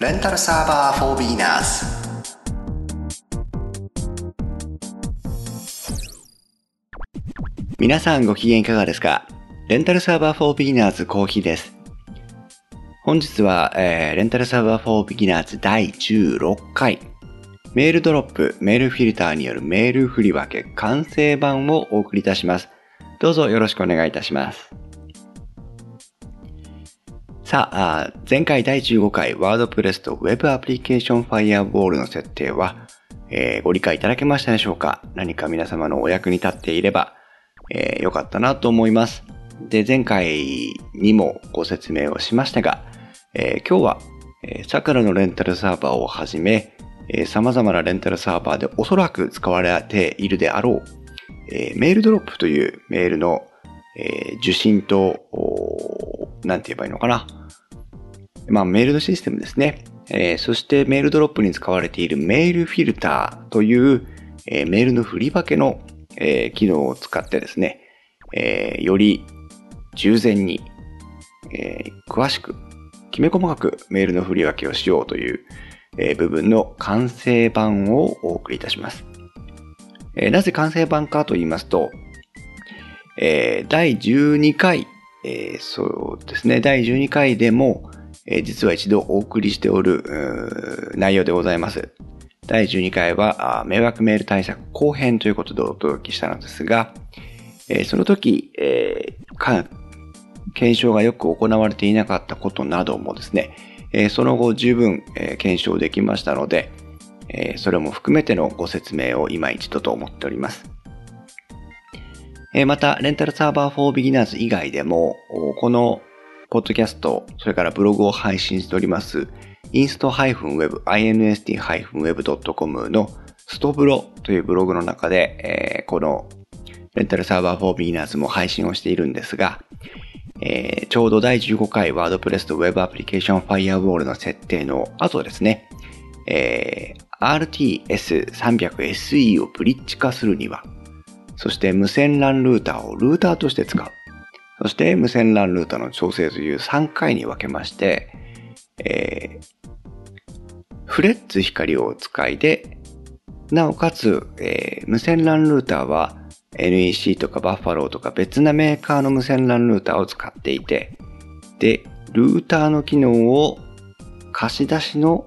レンタルサーバー for beginners。 皆さんご機嫌いかがですか？レンタルサーバー for beginners コーヒーです。本日は、レンタルサーバー for beginners 第16回メールドロップ、メールフィルターによるメール振り分け完成版をお送りいたします。どうぞよろしくお願いいたします。さあ、前回第15回ワードプレスと Web アプリケーションファイアウォールの設定は、ご理解いただけましたでしょうか？何か皆様のお役に立っていれば、よかったなと思います。で、前回にもご説明をしましたが、今日は、Sakuraのレンタルサーバーをはじめ、様々なレンタルサーバーでおそらく使われているであろう、メールドロップというメールの、受信と、なんて言えばいいのかな。まあ、メールのシステムですね。そしてメールドロップに使われているメールフィルターという、メールの振り分けの、機能を使ってですね、より従前に、詳しく、きめ細かくメールの振り分けをしようという、部分の完成版をお送りいたします。なぜ完成版かと言いますと、第12回、そうですね、第12回でも、実は一度お送りしておる内容でございます。第12回は迷惑メール対策後編ということでお届けしたのですが、その時、検証がよく行われていなかったことなどもですね、その後十分、検証できましたので、それも含めてのご説明を今一度と思っております。また、レンタルサーバー for beginners 以外でも、このポッドキャスト、それからブログを配信しております、inst-web、inst-web.com のストブロというブログの中で、このレンタルサーバー for beginners も配信をしているんですが、ちょうど第15回ワードプレスと Web アプリケーション Firewall の設定の後ですね、RTS300SE をブリッジ化するには、そして無線 LAN ルーターをルーターとして使う。そして無線 LAN ルーターの調整という3回に分けまして、フレッツ光を使いで、なおかつ、無線 LAN ルーターは NEC とかバッファローとか別なメーカーの無線 LAN ルーターを使っていて、で、ルーターの機能を貸し出しの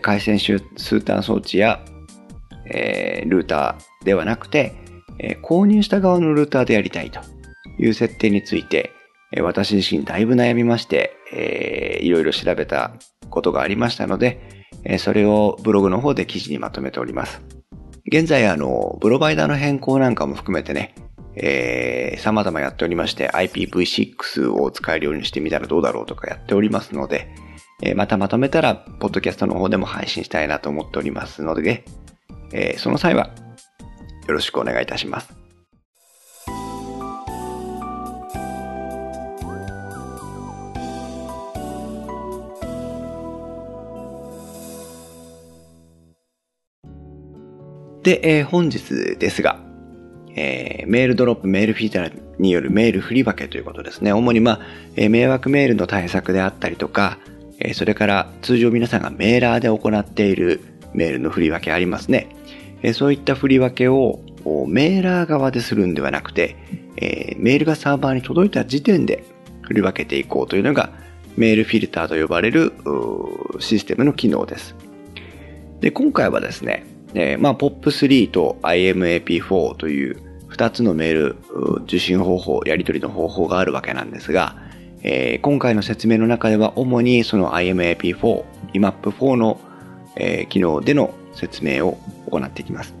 回線数端装置や、ルーターではなくて、購入した側のルーターでやりたいという設定について、私自身だいぶ悩みまして、いろいろ調べたことがありましたので、それをブログの方で記事にまとめております。現在、プロバイダーの変更なんかも含めてね、様々やっておりまして、IPv6 を使えるようにしてみたらどうだろうとかやっておりますので、またまとめたら、ポッドキャストの方でも配信したいなと思っておりますので、その際は、よろしくお願いいたします。で、本日ですが、メールドロップ、メールフィルターによるメール振り分けということですね。主に迷惑メールの対策であったりとか、それから通常皆さんがメーラーで行っているメールの振り分けありますね。そういった振り分けをメーラー側でするんではなくて、メールがサーバーに届いた時点で振り分けていこうというのがメールフィルターと呼ばれるシステムの機能です。で、今回はですね、POP3 と IMAP4 という2つのメール受信方法、やり取りの方法があるわけなんですが、今回の説明の中では主にその IMAP4、IMAP4 の機能での説明を行っていきます。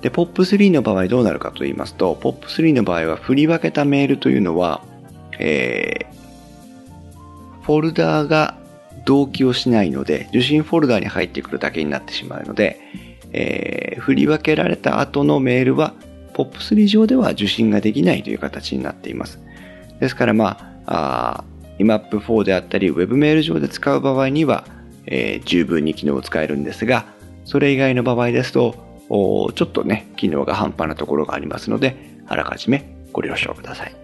で、POP3 の場合どうなるかと言いますと、POP3 の場合は振り分けたメールというのは、フォルダーが同期をしないので、受信フォルダーに入ってくるだけになってしまうので、振り分けられた後のメールは POP3 上では受信ができないという形になっています。ですから、IMAP4 であったり、Web メール上で使う場合には、十分に機能を使えるんですが、それ以外の場合ですと、ちょっとね、機能が半端なところがありますので、あらかじめご了承ください。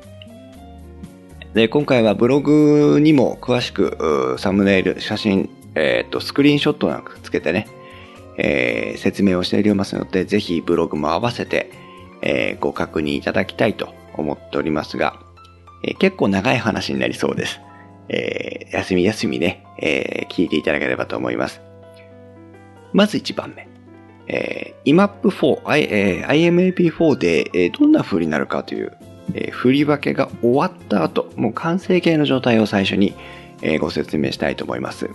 で、今回はブログにも詳しく、サムネイル、写真、スクリーンショットなんかつけてね、説明をしておりますので、ぜひブログも合わせて、ご確認いただきたいと思っておりますが、結構長い話になりそうです。休み休みね、聞いていただければと思います。まず1番目。IMAP4 で、どんな風になるかという、振り分けが終わった後、もう完成形の状態を最初に、ご説明したいと思います。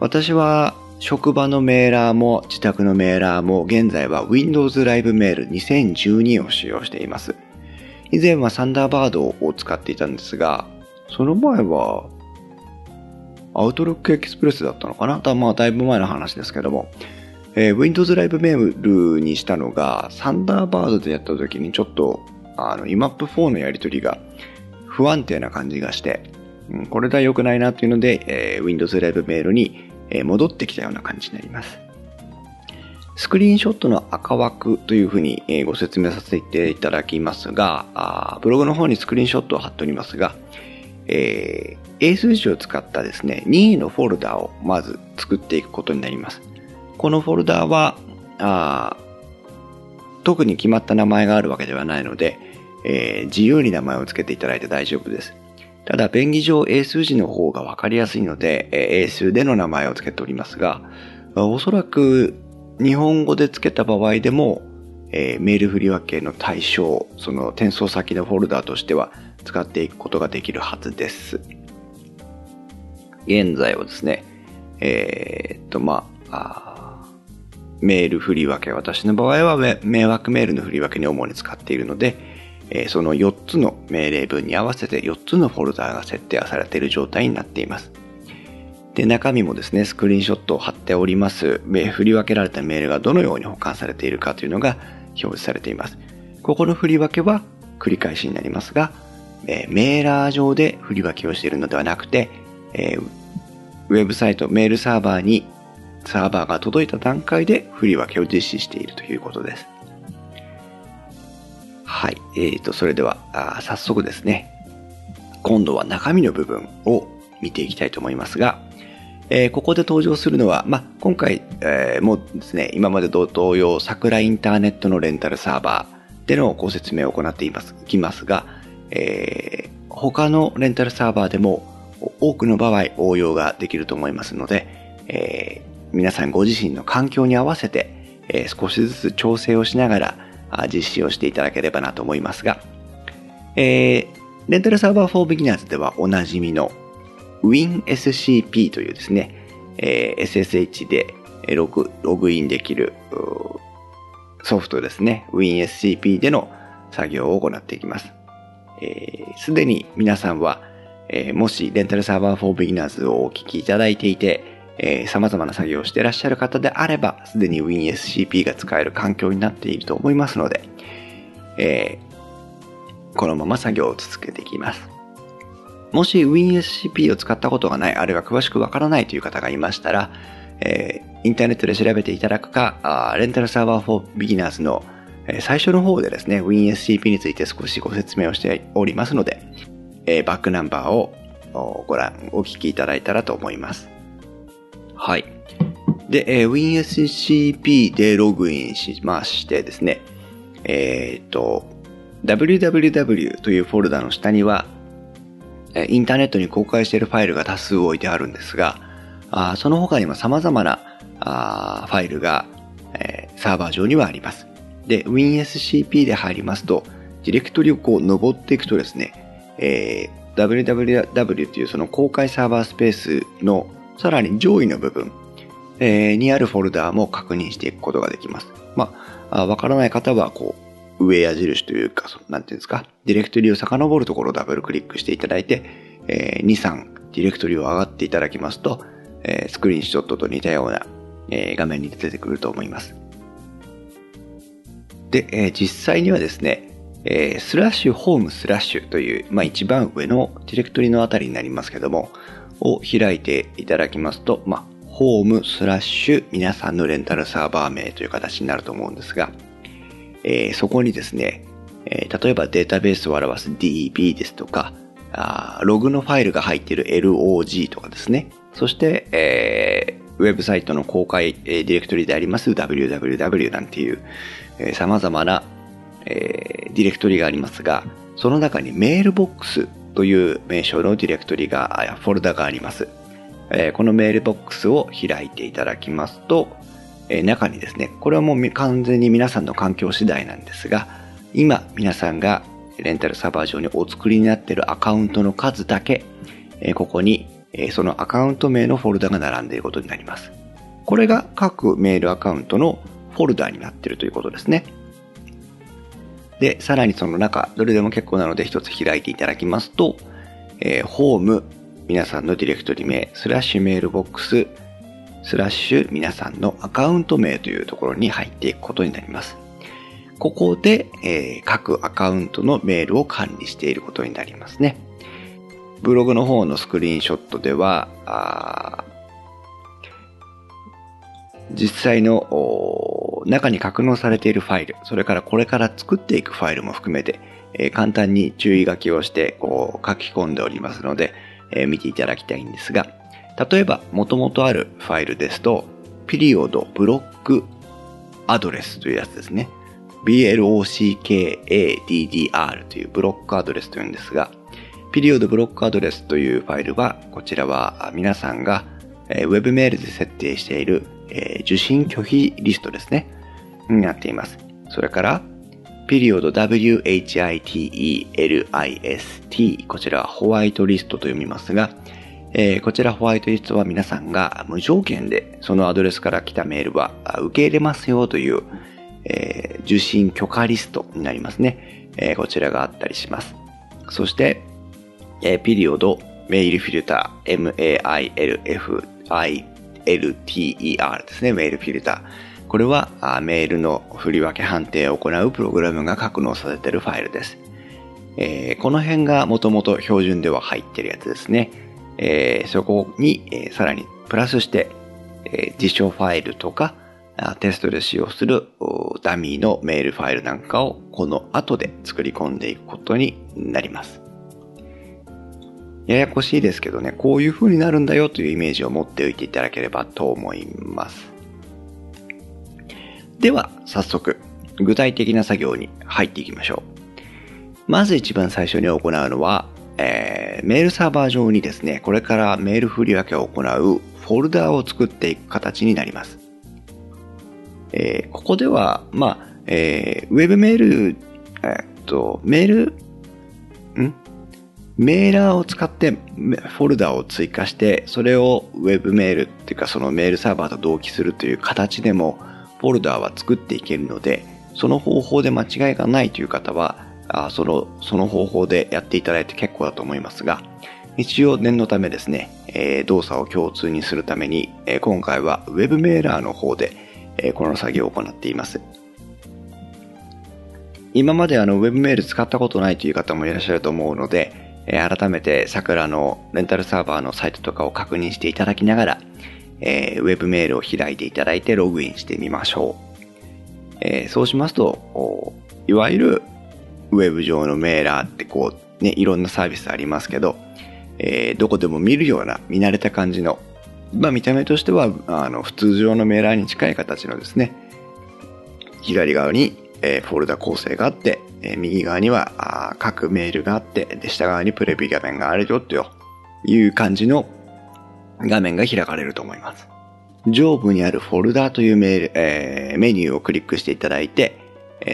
私は職場のメーラーも自宅のメーラーも現在は Windows Live Mail 2012を使用しています。以前は Thunderbird を使っていたんですが、その前は Outlook Express だったのかな、だいぶ前の話ですけども、Windows Live Mail にしたのが Thunderbird でやった時にちょっとIMAP4 のやり取りが不安定な感じがして、これでは良くないなというので、Windows Live Mail に戻ってきたような感じになります。スクリーンショットの赤枠というふうにご説明させていただきますが、ブログの方にスクリーンショットを貼っておりますが、英数字を使ったですね、任意のフォルダをまず作っていくことになります。このフォルダは、特に決まった名前があるわけではないので、自由に名前を付けていただいて大丈夫です。ただ、便宜上英数字の方がわかりやすいので、英数での名前を付けておりますが、おそらく日本語で付けた場合でも、メール振り分けの対象、その転送先のフォルダとしては使っていくことができるはずです。現在はですね、メール振り分け、私の場合は迷惑メールの振り分けに主に使っているので、その4つの命令文に合わせて4つのフォルダが設定されている状態になっています。で、中身もですね、スクリーンショットを貼っております。振り分けられたメールがどのように保管されているかというのが表示されています。ここの振り分けは繰り返しになりますが、メーラー上で振り分けをしているのではなくて、ウェブサイト、メールサーバーにサーバーが届いた段階で振り分けを実施しているということです。はい。それでは、早速ですね、今度は中身の部分を見ていきたいと思いますが、ここで登場するのは、今回、もですね、今までと同様、桜インターネットのレンタルサーバーでのご説明を行っていきますが、他のレンタルサーバーでも多くの場合応用ができると思いますので、皆さんご自身の環境に合わせて、少しずつ調整をしながら実施をしていただければなと思いますが、レンタルサーバー for Beginners ではおなじみの WinSCP というですね、SSH でログインできるソフトですね、WinSCP での作業を行っていきます。すでに皆さんは、もしレンタルサーバー for Beginners をお聞きいただいていて、様々な作業をしていらっしゃる方であれば、すでに WinSCP が使える環境になっていると思いますので、このまま作業を続けていきます。もし WinSCP を使ったことがない、あるいは詳しくわからないという方がいましたら、インターネットで調べていただくか、レンタルサーバー for Beginners の最初の方でですね、WinSCP について少しご説明をしておりますので、バックナンバーをお聞きいただいたらと思います。はい。で、WinSCP でログインしましてですね、www というフォルダの下には、インターネットに公開しているファイルが多数置いてあるんですが、その他にも様々なファイルが、サーバー上にはあります。で、WinSCP で入りますと、ディレクトリをこう登っていくとですね、www というその公開サーバースペースのさらに上位の部分にあるフォルダーも確認していくことができます。わからない方は、上矢印というか、なんていうんですか、ディレクトリを遡るところをダブルクリックしていただいて、2、3ディレクトリを上がっていただきますと、スクリーンショットと似たような画面に出てくると思います。で、実際にはですね、/home/ という、一番上のディレクトリのあたりになりますけども、を開いていただきますと、home/ 皆さんのレンタルサーバー名という形になると思うんですが、そこにですね、例えばデータベースを表す DB ですとか、ログのファイルが入っている LOG とかですね、そして、ウェブサイトの公開ディレクトリであります www なんていう、様々な、ディレクトリがありますが、その中にメールボックスという名称のディレクトリが、フォルダがあります。このメールボックスを開いていただきますと、中にですね、これはもう完全に皆さんの環境次第なんですが、今皆さんがレンタルサーバー上にお作りになっているアカウントの数だけ、ここにそのアカウント名のフォルダが並んでいることになります。これが各メールアカウントのフォルダになっているということですね。で、さらにその中、どれでも結構なので一つ開いていただきますと、ホーム、皆さんのディレクトリ名、スラッシュメールボックス、スラッシュ皆さんのアカウント名というところに入っていくことになります。ここで、各アカウントのメールを管理していることになりますね。ブログの方のスクリーンショットでは、実際の中に格納されているファイル、それからこれから作っていくファイルも含めて、簡単に注意書きをしてこう書き込んでおりますので、見ていただきたいんですが、例えば元々あるファイルですと、ピリオドブロックアドレスというやつですね。blockadr というブロックアドレスというんですが、ピリオドブロックアドレスというファイルは、こちらは皆さんがウェブメールで設定している受信拒否リストですね、になっています。それから、ピリオド WHITELIST、 こちらはホワイトリストと読みますが、こちらホワイトリストは皆さんが無条件でそのアドレスから来たメールは受け入れますよという、受信許可リストになりますね、こちらがあったりします。そして、ピリオドメールフィルター MAILFILTER ですね、メールフィルター。これはメールの振り分け判定を行うプログラムが格納されているファイルです。この辺がもともと標準では入っているやつですね。そこに、さらにプラスして、辞書ファイルとかテストで使用するダミーのメールファイルなんかをこの後で作り込んでいくことになります。ややこしいですけどね、こういう風になるんだよというイメージを持っておいていただければと思います。では早速具体的な作業に入っていきましょう。まず一番最初に行うのは、メールサーバー上にですね、これからメール振り分けを行うフォルダーを作っていく形になります。ここでは、ウェブメール、メーラーを使ってフォルダを追加して、それをウェブメールっていうかそのメールサーバーと同期するという形でもフォルダは作っていけるので、その方法で間違いがないという方は、その方法でやっていただいて結構だと思いますが、一応念のためですね、動作を共通にするために、今回はウェブメーラーの方で、この作業を行っています。今までウェブメール使ったことないという方もいらっしゃると思うので、改めて桜のレンタルサーバーのサイトとかを確認していただきながら、ウェブメールを開いていただいてログインしてみましょう。そうしますと、いわゆるウェブ上のメーラーってこうね、いろんなサービスありますけど、どこでも見るような見慣れた感じの、見た目としては普通上のメーラーに近い形のですね、左側に、フォルダ構成があって、右側には各メールがあって、で下側にプレビュー画面があるよという感じの画面が開かれると思います。上部にあるフォルダというメニューをクリックしていただいて、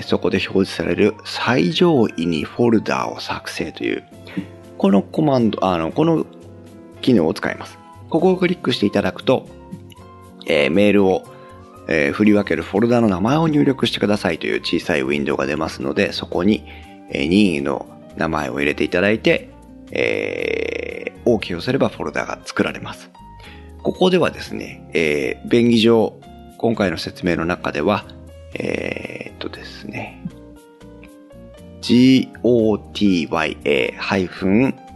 そこで表示される最上位にフォルダを作成という、このコマンド、この機能を使います。ここをクリックしていただくと、メールを、振り分けるフォルダの名前を入力してくださいという小さいウィンドウが出ますので、そこに、任意の名前を入れていただいて、OK をすればフォルダが作られます。ここではですね、便宜上、今回の説明の中では、ですね、gotya-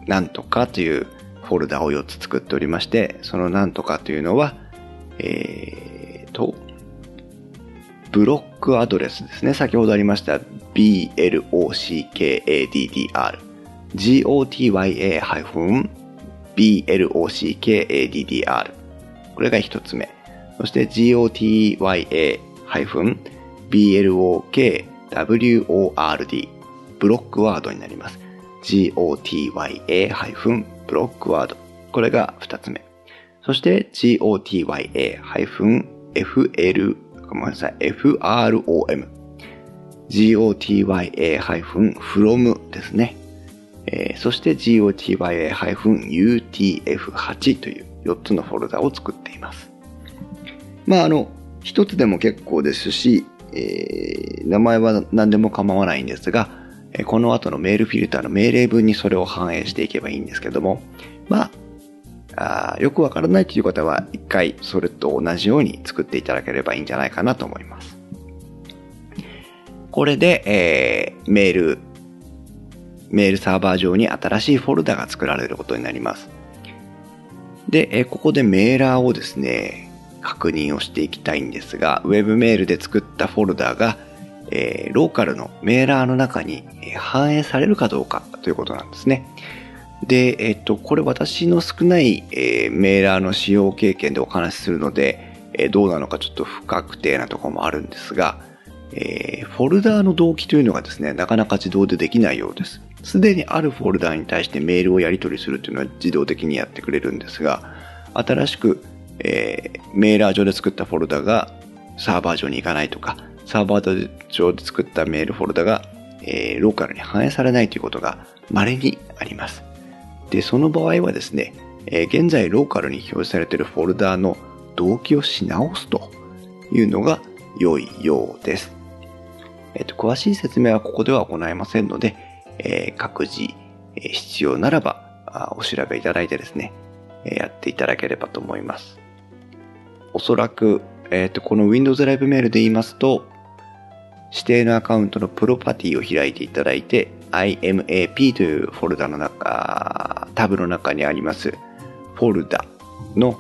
なんとかというフォルダを4つ作っておりまして、そのなんとかというのは、ブロックアドレスですね。先ほどありました blockadr。gotya- blockadr、 これが一つ目。そして gotya-blokword、 ブロックワードになります。 gotya-block word、 これが二つ目。そして gotya-fl、 ごめんなさい、 from、 gotya-from ですね。そして gotya-utf8 という4つのフォルダを作っています。まあ1つでも結構ですし、名前は何でも構わないんですが、この後のメールフィルターの命令文にそれを反映していけばいいんですけども、まあ、よくわからないという方は一回それと同じように作っていただければいいんじゃないかなと思います。これで、メールサーバー上に新しいフォルダが作られることになります。で、ここでメーラーをですね、確認をしていきたいんですが、ウェブメールで作ったフォルダが、ローカルのメーラーの中に反映されるかどうかということなんですね。で、これ私の少ない、メーラーの使用経験でお話しするので、どうなのかちょっと不確定なところもあるんですが、フォルダーの同期というのがですね、なかなか自動でできないようです。すでにあるフォルダーに対してメールをやり取りするというのは自動的にやってくれるんですが、新しく、メーラー上で作ったフォルダがサーバー上に行かないとか、サーバー上で作ったメールフォルダが、ローカルに反映されないということが稀にあります。で、その場合はですね、現在ローカルに表示されているフォルダーの同期をし直すというのが良いようです。詳しい説明はここでは行いませんので、各自、必要ならばお調べいただいてですね、やっていただければと思います。おそらく、この Windows Live Mail で言いますと、指定のアカウントのプロパティを開いていただいて、IMAP というフォルダの中、タブの中にありますフォルダの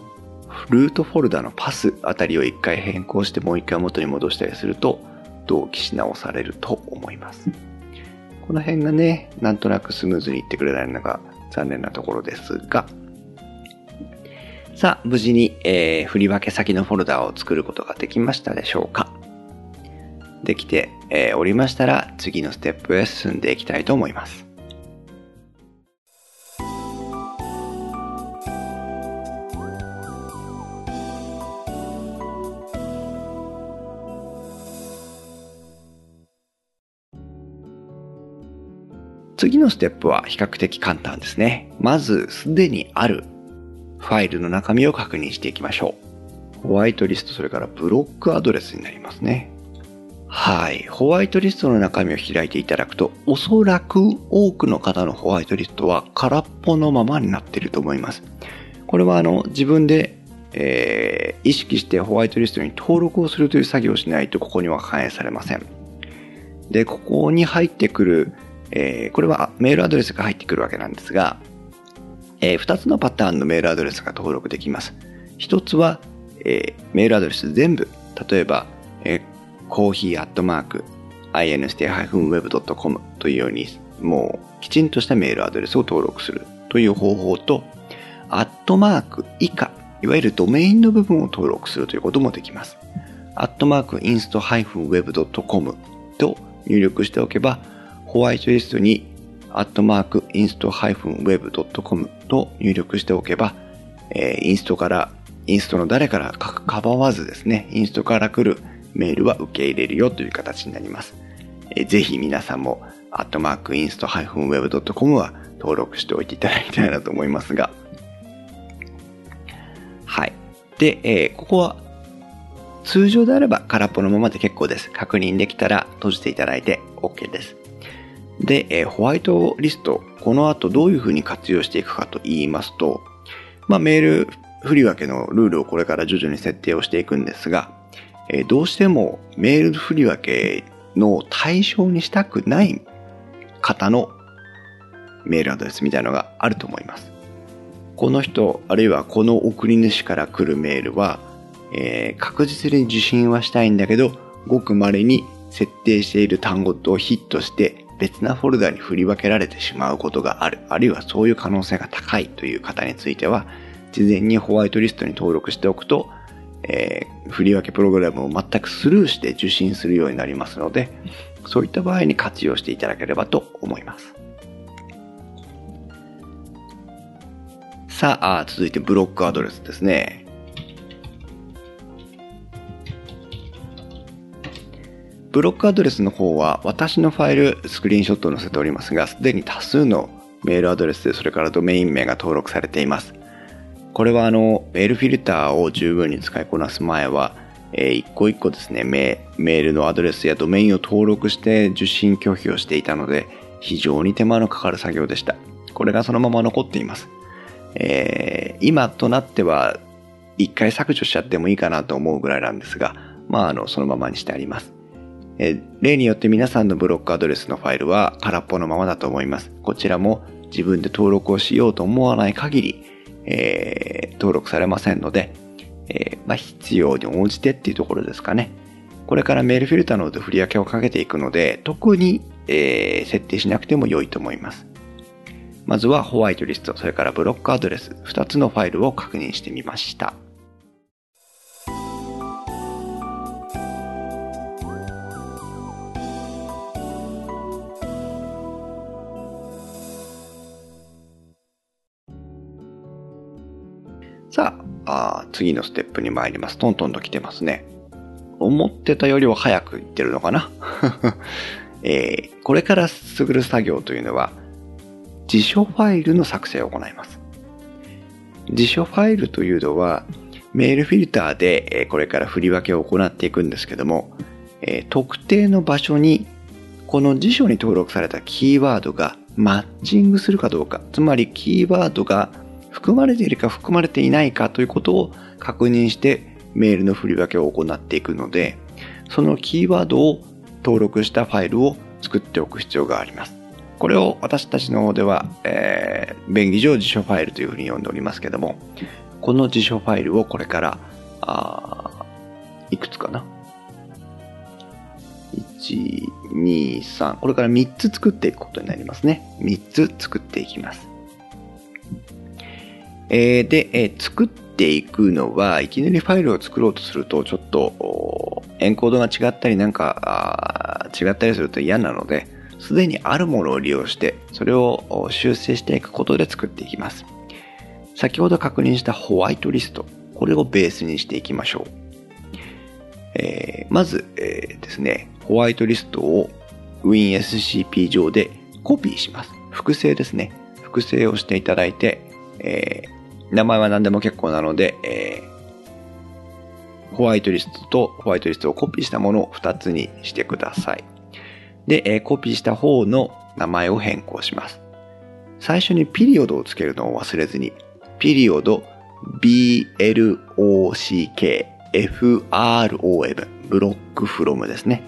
ルートフォルダのパスあたりを一回変更してもう一回元に戻したりすると同期し直されると思います。この辺がね、なんとなくスムーズにいってくれないのが残念なところですが、さあ無事に、振り分け先のフォルダを作ることができましたでしょうか。できて、おりましたら次のステップへ進んでいきたいと思います。次のステップは比較的簡単ですね。まず、すでにあるファイルの中身を確認していきましょう。ホワイトリスト、それからブロックアドレスになりますね。はい。ホワイトリストの中身を開いていただくと、おそらく多くの方のホワイトリストは空っぽのままになっていると思います。これは自分で、意識してホワイトリストに登録をするという作業をしないと、ここには反映されません。で、ここに入ってくるこれはメールアドレスが入ってくるわけなんですが、2つのパターンのメールアドレスが登録できます。1つは、メールアドレス全部、例えば、coffee@inst-web.com というように、もうきちんとしたメールアドレスを登録するという方法と、@以下、いわゆるドメインの部分を登録するということもできます。@inst-web.com と入力しておけば、ホワイトリストに@inst-web.com と入力しておけば、インストの誰からかばわずですね、インストから来るメールは受け入れるよという形になります。ぜひ皆さんも@inst-web.com は登録しておいていただきたいなと思いますが、はい。で、ここは通常であれば空っぽのままで結構です。確認できたら閉じていただいて OK です。で、ホワイトリスト、この後どういうふうに活用していくかと言いますと、まあ、メール振り分けのルールをこれから徐々に設定をしていくんですが、どうしてもメール振り分けの対象にしたくない方のメールアドレスみたいなのがあると思います。この人、あるいはこの送り主から来るメールは、確実に受信はしたいんだけど、ごく稀に設定している単語とヒットして別なフォルダに振り分けられてしまうことがある、あるいはそういう可能性が高いという方については、事前にホワイトリストに登録しておくと、振り分けプログラムを全くスルーして受信するようになりますので、そういった場合に活用していただければと思います。さあ、続いてブロックアドレスですね。ブロックアドレスの方は私のファイルスクリーンショットを載せておりますが、すでに多数のメールアドレスでそれからドメイン名が登録されています。これはメールフィルターを十分に使いこなす前は、一個一個ですね、メールのアドレスやドメインを登録して受信拒否をしていたので、非常に手間のかかる作業でした。これがそのまま残っています。今となっては一回削除しちゃってもいいかなと思うぐらいなんですが、そのままにしてあります。例によって皆さんのブロックアドレスのファイルは空っぽのままだと思います。こちらも自分で登録をしようと思わない限り、登録されませんので、必要に応じてっていうところですかね。これからメールフィルターの振り分けをかけていくので、特に、設定しなくても良いと思います。まずはホワイトリスト、それからブロックアドレス、2つのファイルを確認してみました。さあ、次のステップに参ります。トントンと来てますね。思ってたよりは早く行ってるのかな、これからする作業というのは、辞書ファイルの作成を行います。辞書ファイルというのは、メールフィルターでこれから振り分けを行っていくんですけども、特定の場所に、この辞書に登録されたキーワードがマッチングするかどうか、つまりキーワードが含まれているか含まれていないかということを確認してメールの振り分けを行っていくので、そのキーワードを登録したファイルを作っておく必要があります。これを私たちの方では、便宜上辞書ファイルというふうに呼んでおりますけども、この辞書ファイルをこれから、いくつかな ?1、2、3。これから3つ作っていくことになりますね。3つ作っていきます。作っていくのは、いきなりファイルを作ろうとすると、ちょっとエンコードが違ったりなんか違ったりすると嫌なので、すでにあるものを利用して、それを修正していくことで作っていきます。先ほど確認したホワイトリスト、これをベースにしていきましょう。まず、ですね、ホワイトリストを WinSCP 上でコピーします。複製ですね。複製をしていただいて、名前は何でも結構なので、ホワイトリストとホワイトリストをコピーしたものを2つにしてください。で、コピーした方の名前を変更します。最初にピリオドをつけるのを忘れずに、ピリオド blockfrom ブロックフロムですね。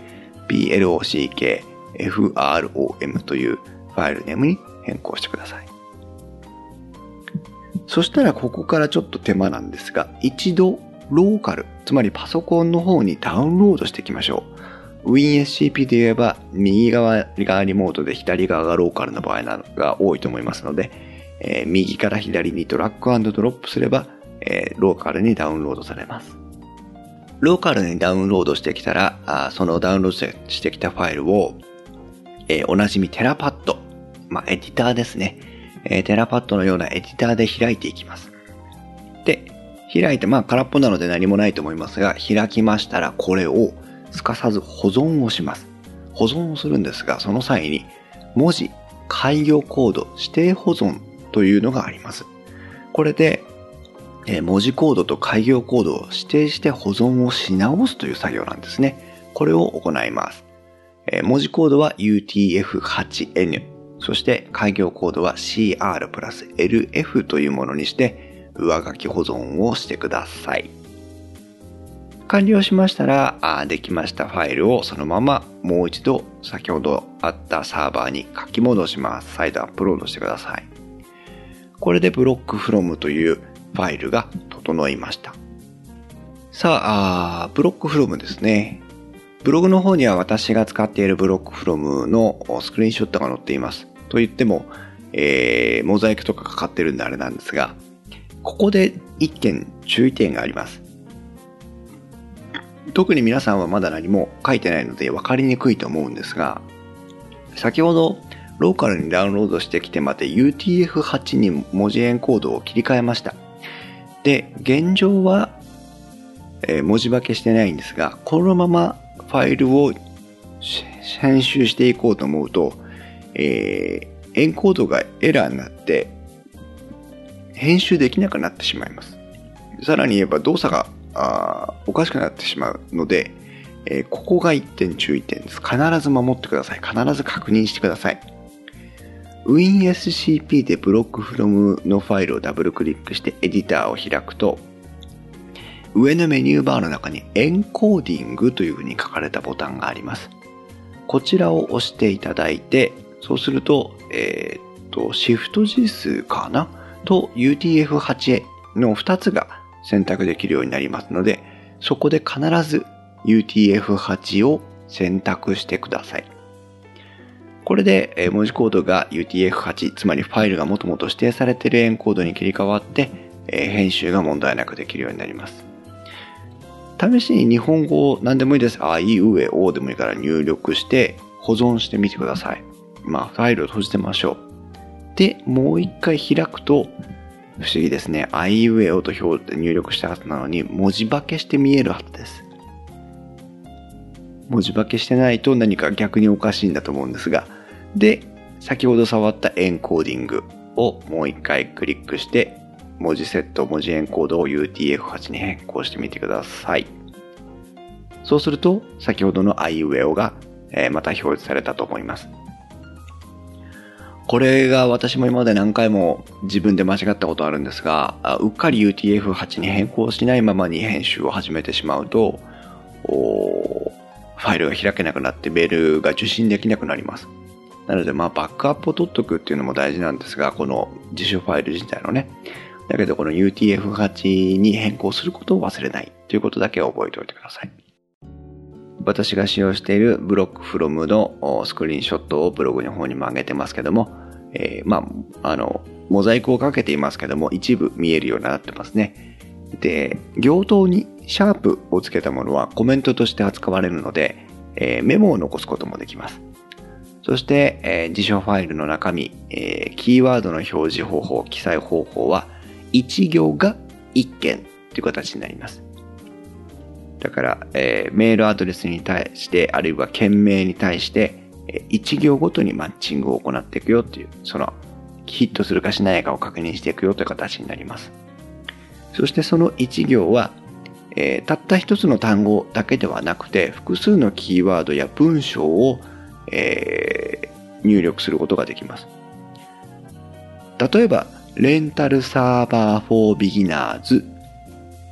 blockfrom というファイルネームに変更してください。そしたらここからちょっと手間なんですが、一度ローカル、つまりパソコンの方にダウンロードしていきましょう。WinSCP で言えば右側がリモートで左側がローカルの場合が多いと思いますので、右から左にドラッグ&ドロップすれば、ローカルにダウンロードされます。ローカルにダウンロードしてきたら、そのダウンロードしてきたファイルを、おなじみTerapad、エディターですね。テラパッドのようなエディターで開いていきます。で、開いて、空っぽなので何もないと思いますが、開きましたらこれをすかさず保存をします。保存をするんですが、その際に文字、改行コード、指定保存というのがあります。これで、文字コードと改行コードを指定して保存をし直すという作業なんですね。これを行います。文字コードは UTF-8N。そして、改行コードは CR プラス LF というものにして、上書き保存をしてください。完了しましたら、できましたファイルをそのままもう一度先ほどあったサーバーに書き戻します。再度アップロードしてください。これでブロックフロムというファイルが整いました。さあ、ブロックフロムですね。ブログの方には私が使っているブロックフロムのスクリーンショットが載っています。と言っても、モザイクとかかかってるんであれなんですが、ここで一点注意点があります。特に皆さんはまだ何も書いてないので分かりにくいと思うんですが、先ほどローカルにダウンロードしてきてまで UTF-8 に文字エンコードを切り替えました。で、現状は文字化けしてないんですが、このままファイルを編集していこうと思うと、エンコードがエラーになって編集できなくなってしまいます。さらに言えば動作がおかしくなってしまうので、ここが一点注意点です。必ず守ってください。必ず確認してください。WinSCP でブロックフロムのファイルをダブルクリックしてエディターを開くと、上のメニューバーの中にエンコーディングというふうに書かれたボタンがあります。こちらを押していただいて、そうすると、Shift-G 数かなと UTF-8 の2つが選択できるようになりますので、そこで必ず UTF-8 を選択してください。これで文字コードが UTF-8、つまりファイルがもともと指定されているエンコードに切り替わって、編集が問題なくできるようになります。試しに日本語を何でもいいです。あいうえおでもいいから入力して保存してみてください。まあファイルを閉じてみましょう。で、もう一回開くと不思議ですね。あいうえおと表で入力したはずなのに文字化けして見えるはずです。文字化けしてないと何か逆におかしいんだと思うんですが。で、先ほど触ったエンコーディングをもう一回クリックして文字セット、文字エンコードを UTF-8 に変更してみてください。そうすると、先ほどのあいうえおがまた表示されたと思います。これが私も今まで何回も自分で間違ったことあるんですが、うっかり UTF-8 に変更しないままに編集を始めてしまうと、ファイルが開けなくなってメールが受信できなくなります。なので、バックアップを取っとくっていうのも大事なんですが、この自主ファイル自体のね、だけどこの UTF-8 に変更することを忘れないということだけ覚えておいてください。私が使用しているブロックフロムのスクリーンショットをブログの方にも上げてますけども、モザイクをかけていますけども、一部見えるようになってますね。で、行頭にシャープをつけたものはコメントとして扱われるので、メモを残すこともできます。そして、辞書ファイルの中身、キーワードの表示方法、記載方法は、1行が1件という形になります。だから、メールアドレスに対して、あるいは件名に対して、1行ごとにマッチングを行っていくよという、そのヒットするかしないかを確認していくよという形になります。そしてその1行は、たった一つの単語だけではなくて、複数のキーワードや文章を、入力することができます。例えば、レンタルサーバー for beginners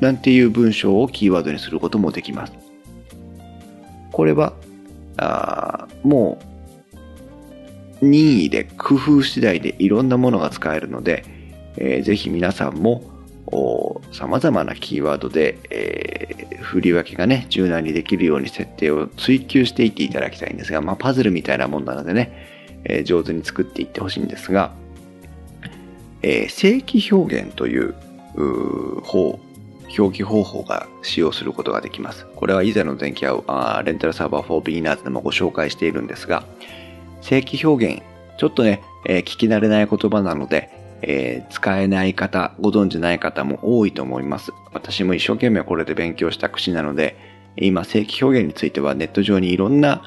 なんていう文章をキーワードにすることもできます。これは、もう任意で工夫次第でいろんなものが使えるので、ぜひ皆さんも様々なキーワードで、振り分けがね、柔軟にできるように設定を追求していっていただきたいんですが、パズルみたいなもんなのでね、上手に作っていってほしいんですが、正規表現という表記方法が使用することができます。これは以前の前期はレンタルサーバー for beginners でもご紹介しているんですが、正規表現、ちょっとね、聞き慣れない言葉なので、使えない方、ご存じない方も多いと思います。私も一生懸命これで勉強した口なので、今正規表現についてはネット上にいろんな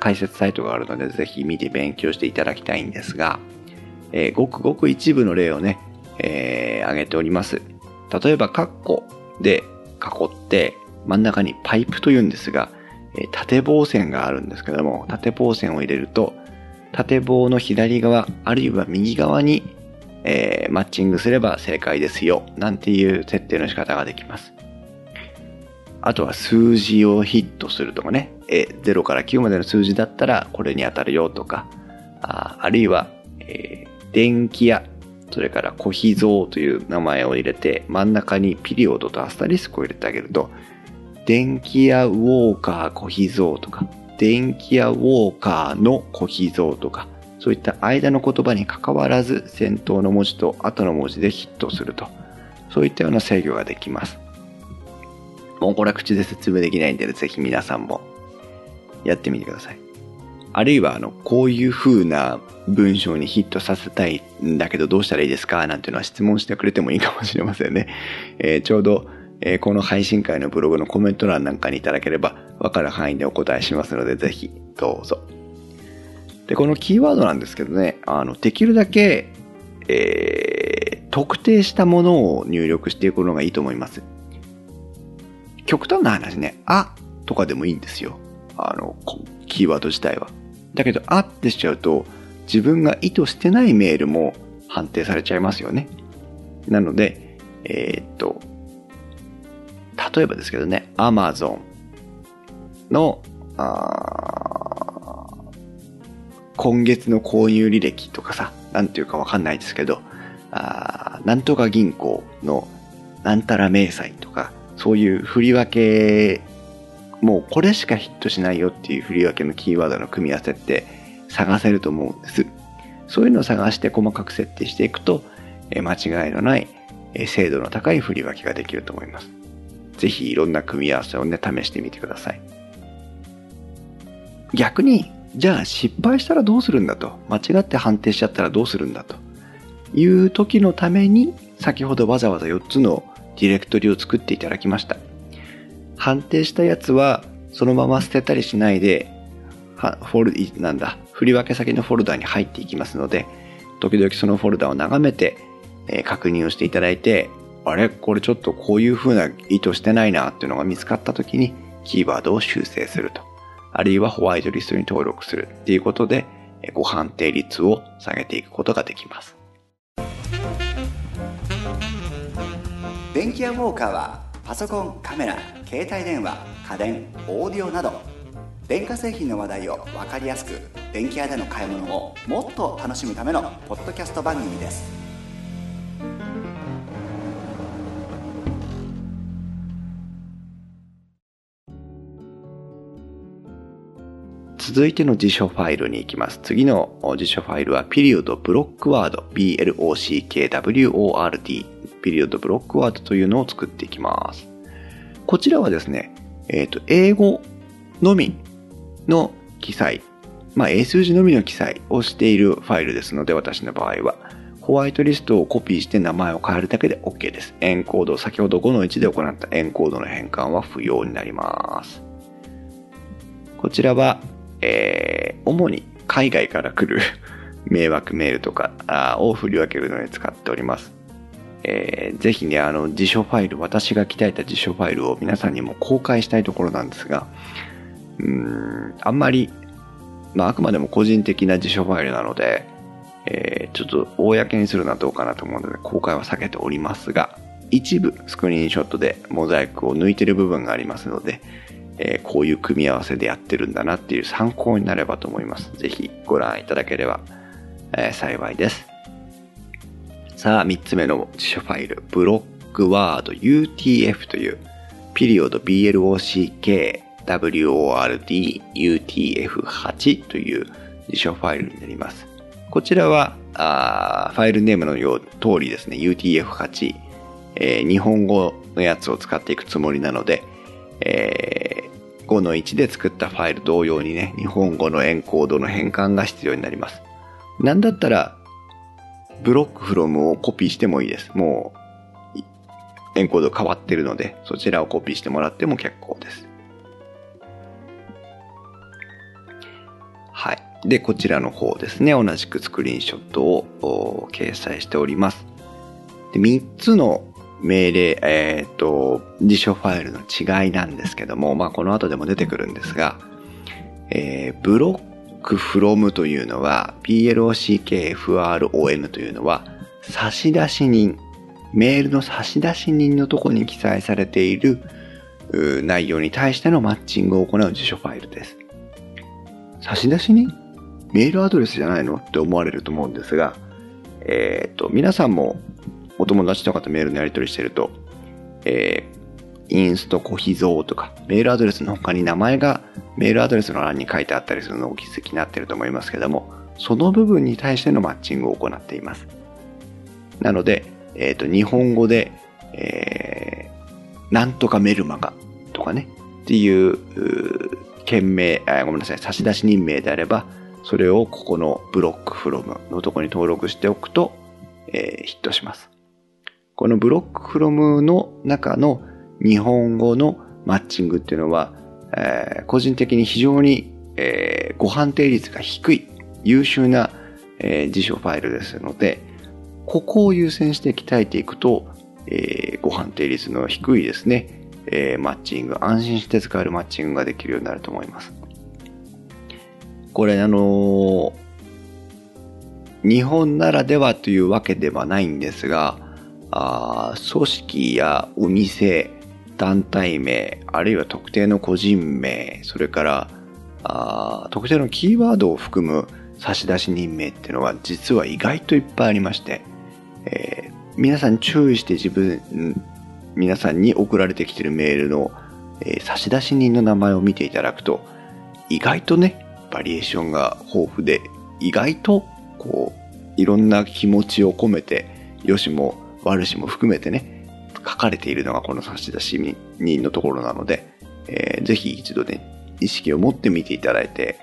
解説サイトがあるので、ぜひ見て勉強していただきたいんですが、ごくごく一部の例をね、挙げております。例えば、カッコで囲って、真ん中にパイプというんですが、縦棒線があるんですけども、縦棒線を入れると、縦棒の左側、あるいは右側に、マッチングすれば正解ですよ、なんていう設定の仕方ができます。あとは数字をヒットするとかね、0から9までの数字だったらこれに当たるよとか、あるいは、電気屋、それから小秘蔵という名前を入れて、真ん中にピリオドとアスタリスクを入れてあげると、電気屋ウォーカー小秘蔵とか、電気屋ウォーカーの小秘蔵とか、そういった間の言葉に関わらず先頭の文字と後の文字でヒットすると、そういったような制御ができます。もうこれは口で説明できないんで、ぜひ皆さんもやってみてください。あるいはこういう風な文章にヒットさせたいんだけどどうしたらいいですかなんていうのは質問してくれてもいいかもしれませんね。ちょうど、この配信会のブログのコメント欄なんかにいただければわかる範囲でお答えしますので、ぜひどうぞ。で、このキーワードなんですけどね、できるだけ、特定したものを入力していくのがいいと思います。極端な話ね、あとかでもいいんですよ。キーワード自体は。だけど、あってしちゃうと、自分が意図してないメールも判定されちゃいますよね。なので、例えばですけどね、Amazon の、今月の購入履歴とかさ、なんていうかわかんないですけど、なんとか銀行のなんたら明細とか、そういう振り分け、もうこれしかヒットしないよっていう振り分けのキーワードの組み合わせって探せると思うんです。そういうのを探して細かく設定していくと、間違いのない精度の高い振り分けができると思います。ぜひいろんな組み合わせをね、試してみてください。逆に、じゃあ失敗したらどうするんだと、間違って判定しちゃったらどうするんだという時のために、先ほどわざわざ4つのディレクトリを作っていただきました。判定したやつはそのまま捨てたりしないで、振り分け先のフォルダに入っていきますので、時々そのフォルダを眺めて、確認をしていただいて、あれこれちょっとこういう風な意図してないなっていうのが見つかった時にキーワードを修正すると、あるいはホワイトリストに登録するっていうことで、誤判定率を下げていくことができます。電気屋ウォーカーはパソコン、カメラ、携帯電話、家電、オーディオなど電化製品の話題を分かりやすく、電気屋での買い物をもっと楽しむためのポッドキャスト番組です。続いての辞書ファイルに行きます。次の辞書ファイルはピリオドブロックワード BLOCKWORD ピリオドブロックワードというのを作っていきます。こちらはですね、英語のみの記載、英数字のみの記載をしているファイルですので、私の場合はホワイトリストをコピーして名前を変えるだけで OK です。エンコード、先ほど 5-1 で行ったエンコードの変換は不要になります。こちらは主に海外から来る迷惑メールとかを振り分けるのに使っております。ぜひね、辞書ファイル、私が鍛えた辞書ファイルを皆さんにも公開したいところなんですが、あんまり、あくまでも個人的な辞書ファイルなので、ちょっと公にするのはどうかなと思うので、公開は避けておりますが、一部スクリーンショットでモザイクを抜いている部分がありますので、こういう組み合わせでやってるんだなっていう参考になればと思います。ぜひご覧いただければ、幸いです。さあ、3つ目の辞書ファイル、ブロックワード UTF という、ピリオド BLOCKWORD UTF-8 という辞書ファイルになります。こちらは、ファイルネームの通りですね、UTF-8、日本語のやつを使っていくつもりなので、5-1 で作ったファイル同様にね、日本語のエンコードの変換が必要になります。なんだったら、ブロックフロムをコピーしてもいいです。もう、エンコード変わってるので、そちらをコピーしてもらっても結構です。はい。で、こちらの方ですね、同じくスクリーンショットを掲載しております。で、3つの命令、辞書ファイルの違いなんですけども、この後でも出てくるんですが、ブロックフロムというのは、blockfrom というのは、差出人、メールの差出人のとこに記載されている内容に対してのマッチングを行う辞書ファイルです。差出人？メールアドレスじゃないの？って思われると思うんですが、皆さんもお友達とかとメールのやり取りしてると、インストコヒゾーとか、メールアドレスの他に名前がメールアドレスの欄に書いてあったりするのをお気づきになっていると思いますけども、その部分に対してのマッチングを行っています。なので、日本語で、なんとかメルマガとかね、っていう、件名、ごめんなさい、差出人名であれば、それをここのブロックフロムのところに登録しておくと、ヒットします。このブロックフロムの中の日本語のマッチングっていうのは、個人的に非常に、誤判定率が低い優秀な、辞書ファイルですので、ここを優先して鍛えていくと、誤判定率の低いですね、マッチング、安心して使えるマッチングができるようになると思います。これ日本ならではというわけではないんですが、組織やお店、団体名、あるいは特定の個人名、それから特定のキーワードを含む差出人名っていうのは実は意外といっぱいありまして、皆さん注意して皆さんに送られてきているメールの、差出人の名前を見ていただくと、意外とね、バリエーションが豊富で、意外とこういろんな気持ちを込めて、良しも悪しも含めてね、書かれているのがこの差出人のところなので、ぜひ一度ね、意識を持って見ていただいて、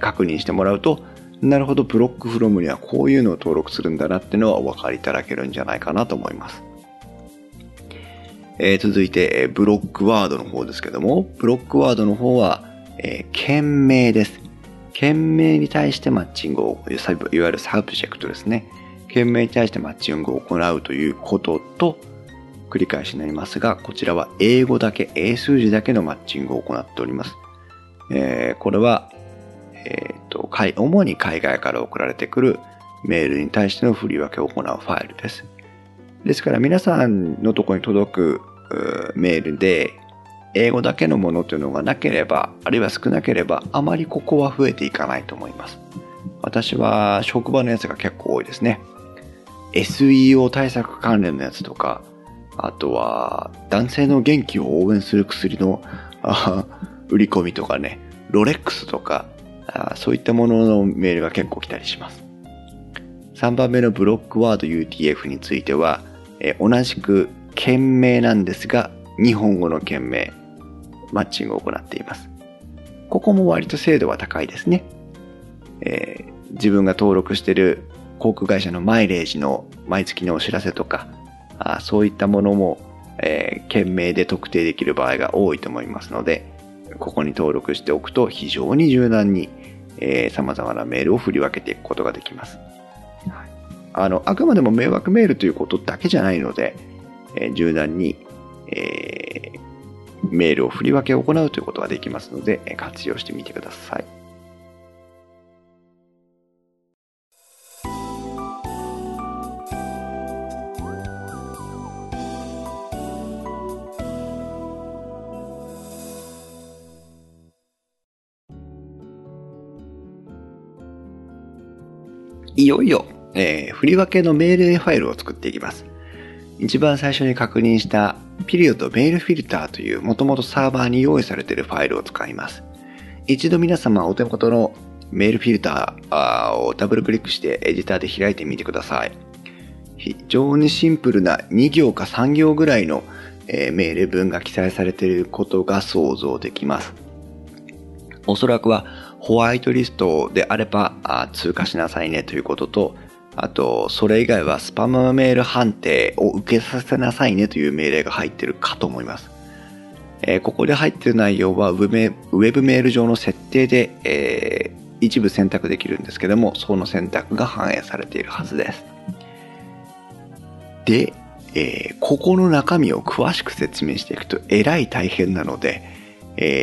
確認してもらうと、なるほど、ブロックフロムにはこういうのを登録するんだなっていうのはお分かりいただけるんじゃないかなと思います。続いて、ブロックワードの方ですけども、ブロックワードの方は、件名です。件名に対してマッチングを、いわゆるサブジェクトですね。件名に対してマッチングを行うということと、繰り返しになりますが、こちらは英語だけ、英数字だけのマッチングを行っております。これは、主に海外から送られてくるメールに対しての振り分けを行うファイルです。ですから皆さんのところに届くメールで、英語だけのものというのがなければ、あるいは少なければ、あまりここは増えていかないと思います。私は職場のやつが結構多いですね。SEO 対策関連のやつとか、あとは男性の元気を応援する薬の売り込みとかね、ロレックスとか、そういったもののメールが結構来たりします。3番目のブロックワード UTF については、同じく件名なんですが、日本語の件名、マッチングを行っています。ここも割と精度は高いですね。自分が登録している航空会社のマイレージの毎月のお知らせとか、そういったものも、件名で特定できる場合が多いと思いますので、ここに登録しておくと非常に柔軟に、様々なメールを振り分けていくことができます。あくまでも迷惑メールということだけじゃないので、柔軟にメールを振り分けを行うということができますので、活用してみてください。いよいよ、振り分けの命令ファイルを作っていきます。一番最初に確認したピリオドメールフィルターというもともとサーバーに用意されているファイルを使います。一度皆様お手元のメールフィルターをダブルクリックしてエディターで開いてみてください。非常にシンプルな2行か3行ぐらいの命令文が記載されていることが想像できます。おそらくはホワイトリストであれば通過しなさいねということと、あと、それ以外はスパムメール判定を受けさせなさいねという命令が入っているかと思います。ここで入っている内容はウェブメール上の設定で、一部選択できるんですけども、その選択が反映されているはずです。で、ここの中身を詳しく説明していくとえらい大変なので、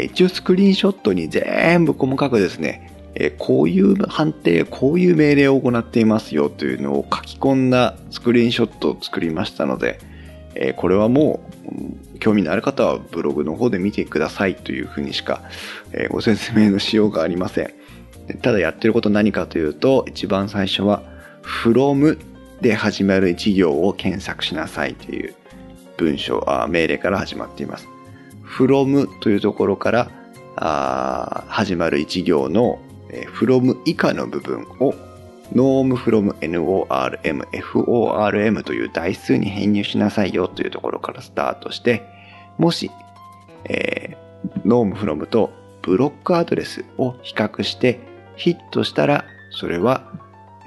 一応スクリーンショットに全部細かくですね、こういう判定、こういう命令を行っていますよというのを書き込んだスクリーンショットを作りましたので、これはもう興味のある方はブログの方で見てくださいというふうにしかご説明のしようがありません。ただやってること何かというと、一番最初は from で始まる一行を検索しなさいという、命令から始まっています。from というところから始まる一行の from 以下の部分を norm from norm form という代数に編入しなさいよというところからスタートして、もし、norm from とブロックアドレスを比較してヒットしたら、それは、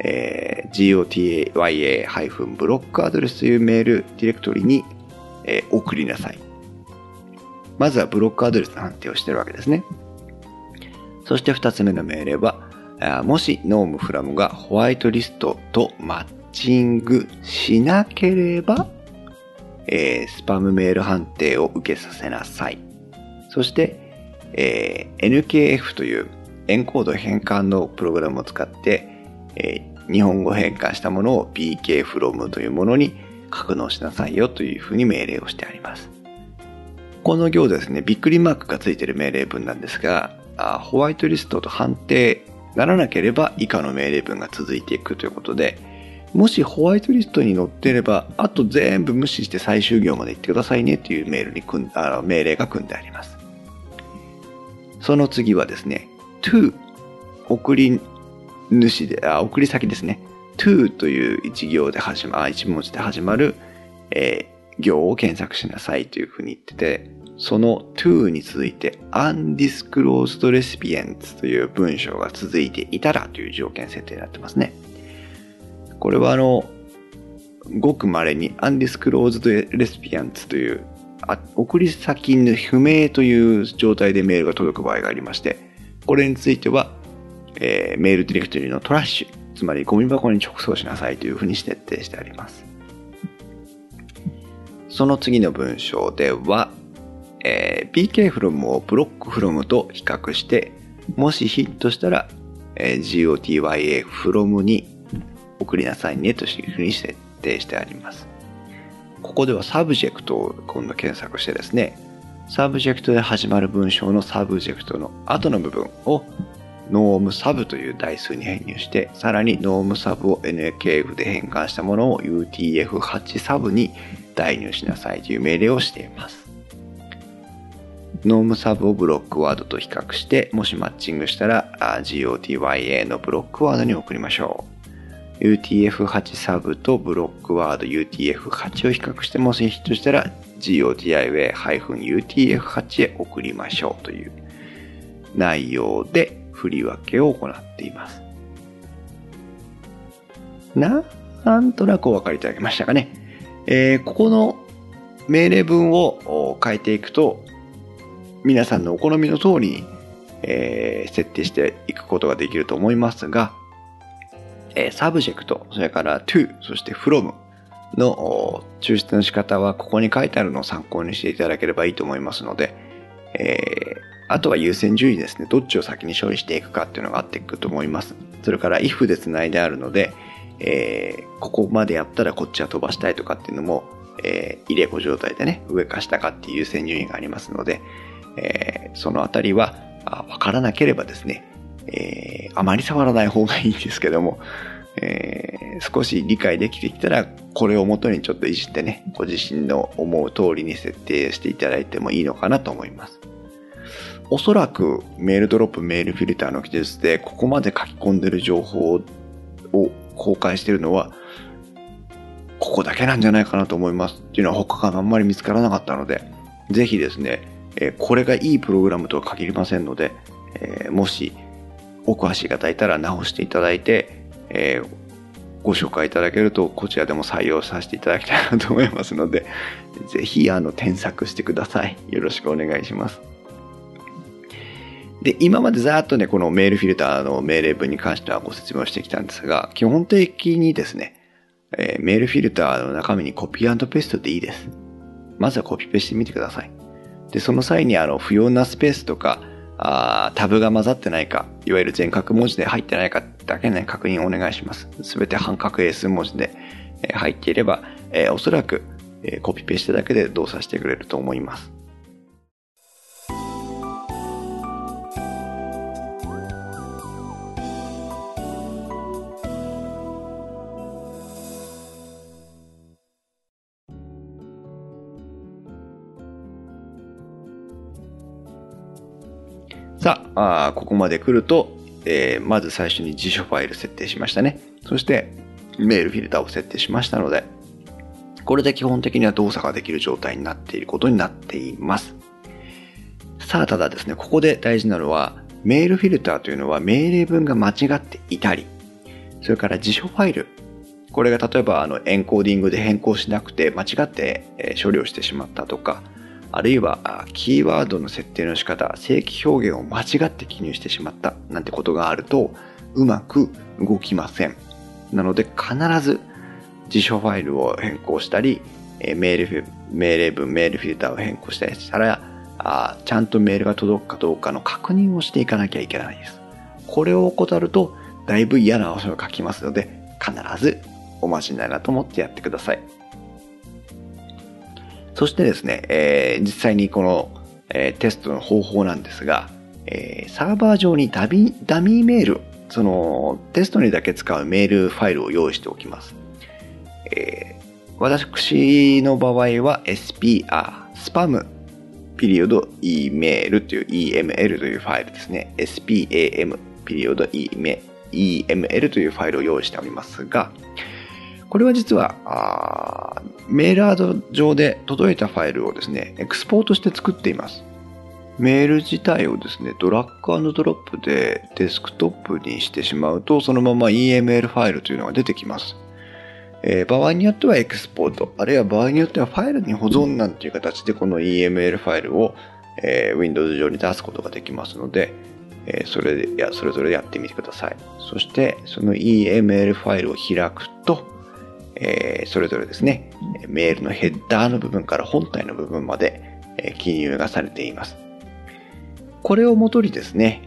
gotaya-block アドレスというメールディレクトリに、送りなさい。まずはブロックアドレスの判定をしているわけですね。そして2つ目の命令は、もし norm from がホワイトリストとマッチングしなければ、スパムメール判定を受けさせなさい。そして、NKF というエンコード変換のプログラムを使って、日本語変換したものを BK from というものに格納しなさいよというふうに命令をしてあります。この行ですね、びっくりマークがついている命令文なんですが、ホワイトリストと判定ならなければ以下の命令文が続いていくということで、もしホワイトリストに載っていれば、あと全部無視して最終行まで行ってくださいねという命令が組んであります。その次はですね、to 送り先ですね。to という一文字で始まる、行を検索しなさいというふうに言ってて、その to に続いて undisclosed recipients という文章が続いていたらという条件設定になってますね。これはごく稀に undisclosed recipients という送り先の不明という状態でメールが届く場合がありまして、これについては、メールディレクトリのトラッシュ、つまりゴミ箱に直送しなさいというふうに設定してあります。その次の文章では、BK from をブロック from と比較して、もしヒットしたら、GOTYA from に送りなさいねというふうに設定してあります。ここではサブジェクトを今度検索してですね、サブジェクトで始まる文章のサブジェクトの後の部分を norm sub という代数に編入して、さらに norm sub を NKF で変換したものを UTF-8 sub に代入しなさいという命令をしています。norm sub をブロックワードと比較して、もしマッチングしたら GOTYA のブロックワードに送りましょう。UTF-8 サブとブロックワード UTF-8 を比較して、もしヒットしたら GOTIA-UTF-8 へ送りましょうという内容で振り分けを行っています。なんとなくお分かりいただけましたかね。ここの命令文を変えていくと、皆さんのお好みの通りに、設定していくことができると思いますが、サブジェクト、それから to、そして from の抽出の仕方はここに書いてあるのを参考にしていただければいいと思いますので、あとは優先順位ですね、どっちを先に処理していくかっていうのが合っていくと思います。それから if でつないであるので、ここまでやったらこっちは飛ばしたいとかっていうのも、入れ子状態でね、上か下かっていう優先順位がありますので、そのあたりはわからなければですね、あまり触らない方がいいんですけども、少し理解できてきたら、これを元にちょっといじってね、ご自身の思う通りに設定していただいてもいいのかなと思います。おそらくメールドロップ、メールフィルターの技術でここまで書き込んでる情報を公開しているのはここだけなんじゃないかなと思います。っていうのは他があんまり見つからなかったので、ぜひですね、これがいいプログラムとは限りませんので、もしお詳しい方いたら直していただいて、ご紹介いただけるとこちらでも採用させていただきたいなと思いますので、ぜひ添削してください。よろしくお願いします。で、今までざーっとね、このメールフィルターの命令文に関してはご説明をしてきたんですが、基本的にですね、メールフィルターの中身にコピー&ペーストでいいです。まずはコピペしてみてください。で、その際に不要なスペースとかタブが混ざってないか、いわゆる全角文字で入ってないかだけね、確認お願いします。すべて半角英数文字で入っていれば、おそらくコピペしただけで動作してくれると思います。さあ、ここまで来ると、まず最初に辞書ファイル設定しましたね。そしてメールフィルターを設定しましたので、これで基本的には動作ができる状態になっていることになっています。さあ、ただですね、ここで大事なのは、メールフィルターというのは命令文が間違っていたり、それから辞書ファイル、これが例えばエンコーディングで変更しなくて間違って処理をしてしまったとか、あるいはキーワードの設定の仕方、正規表現を間違って記入してしまったなんてことがあると、うまく動きません。なので必ず辞書ファイルを変更したり、命令文、メールフィルターを変更したりしたら、ちゃんとメールが届くかどうかの確認をしていかなきゃいけないです。これを怠るとだいぶ嫌な汗をかきますので、必ずおまじないだと思ってやってください。そしてですね、実際にこの、テストの方法なんですが、サーバー上にダミーメール、そのテストにだけ使うメールファイルを用意しておきます。私の場合は スパムピリオド E-mail という EML というファイルですね。SPAM ピリオド EML というファイルを用意しておりますが、これは実はメールアド上で届いたファイルをですね、エクスポートして作っています。メール自体をですね、ドラッグ&ドロップでデスクトップにしてしまうと、そのまま EML ファイルというのが出てきます。場合によってはエクスポート、あるいは場合によってはファイルに保存なんていう形でこの EML ファイルを、Windows 上に出すことができますので、それぞれやってみてください。そしてその EML ファイルを開くと、それぞれですね、メールのヘッダーの部分から本体の部分まで、記入がされています。これをもとにですね、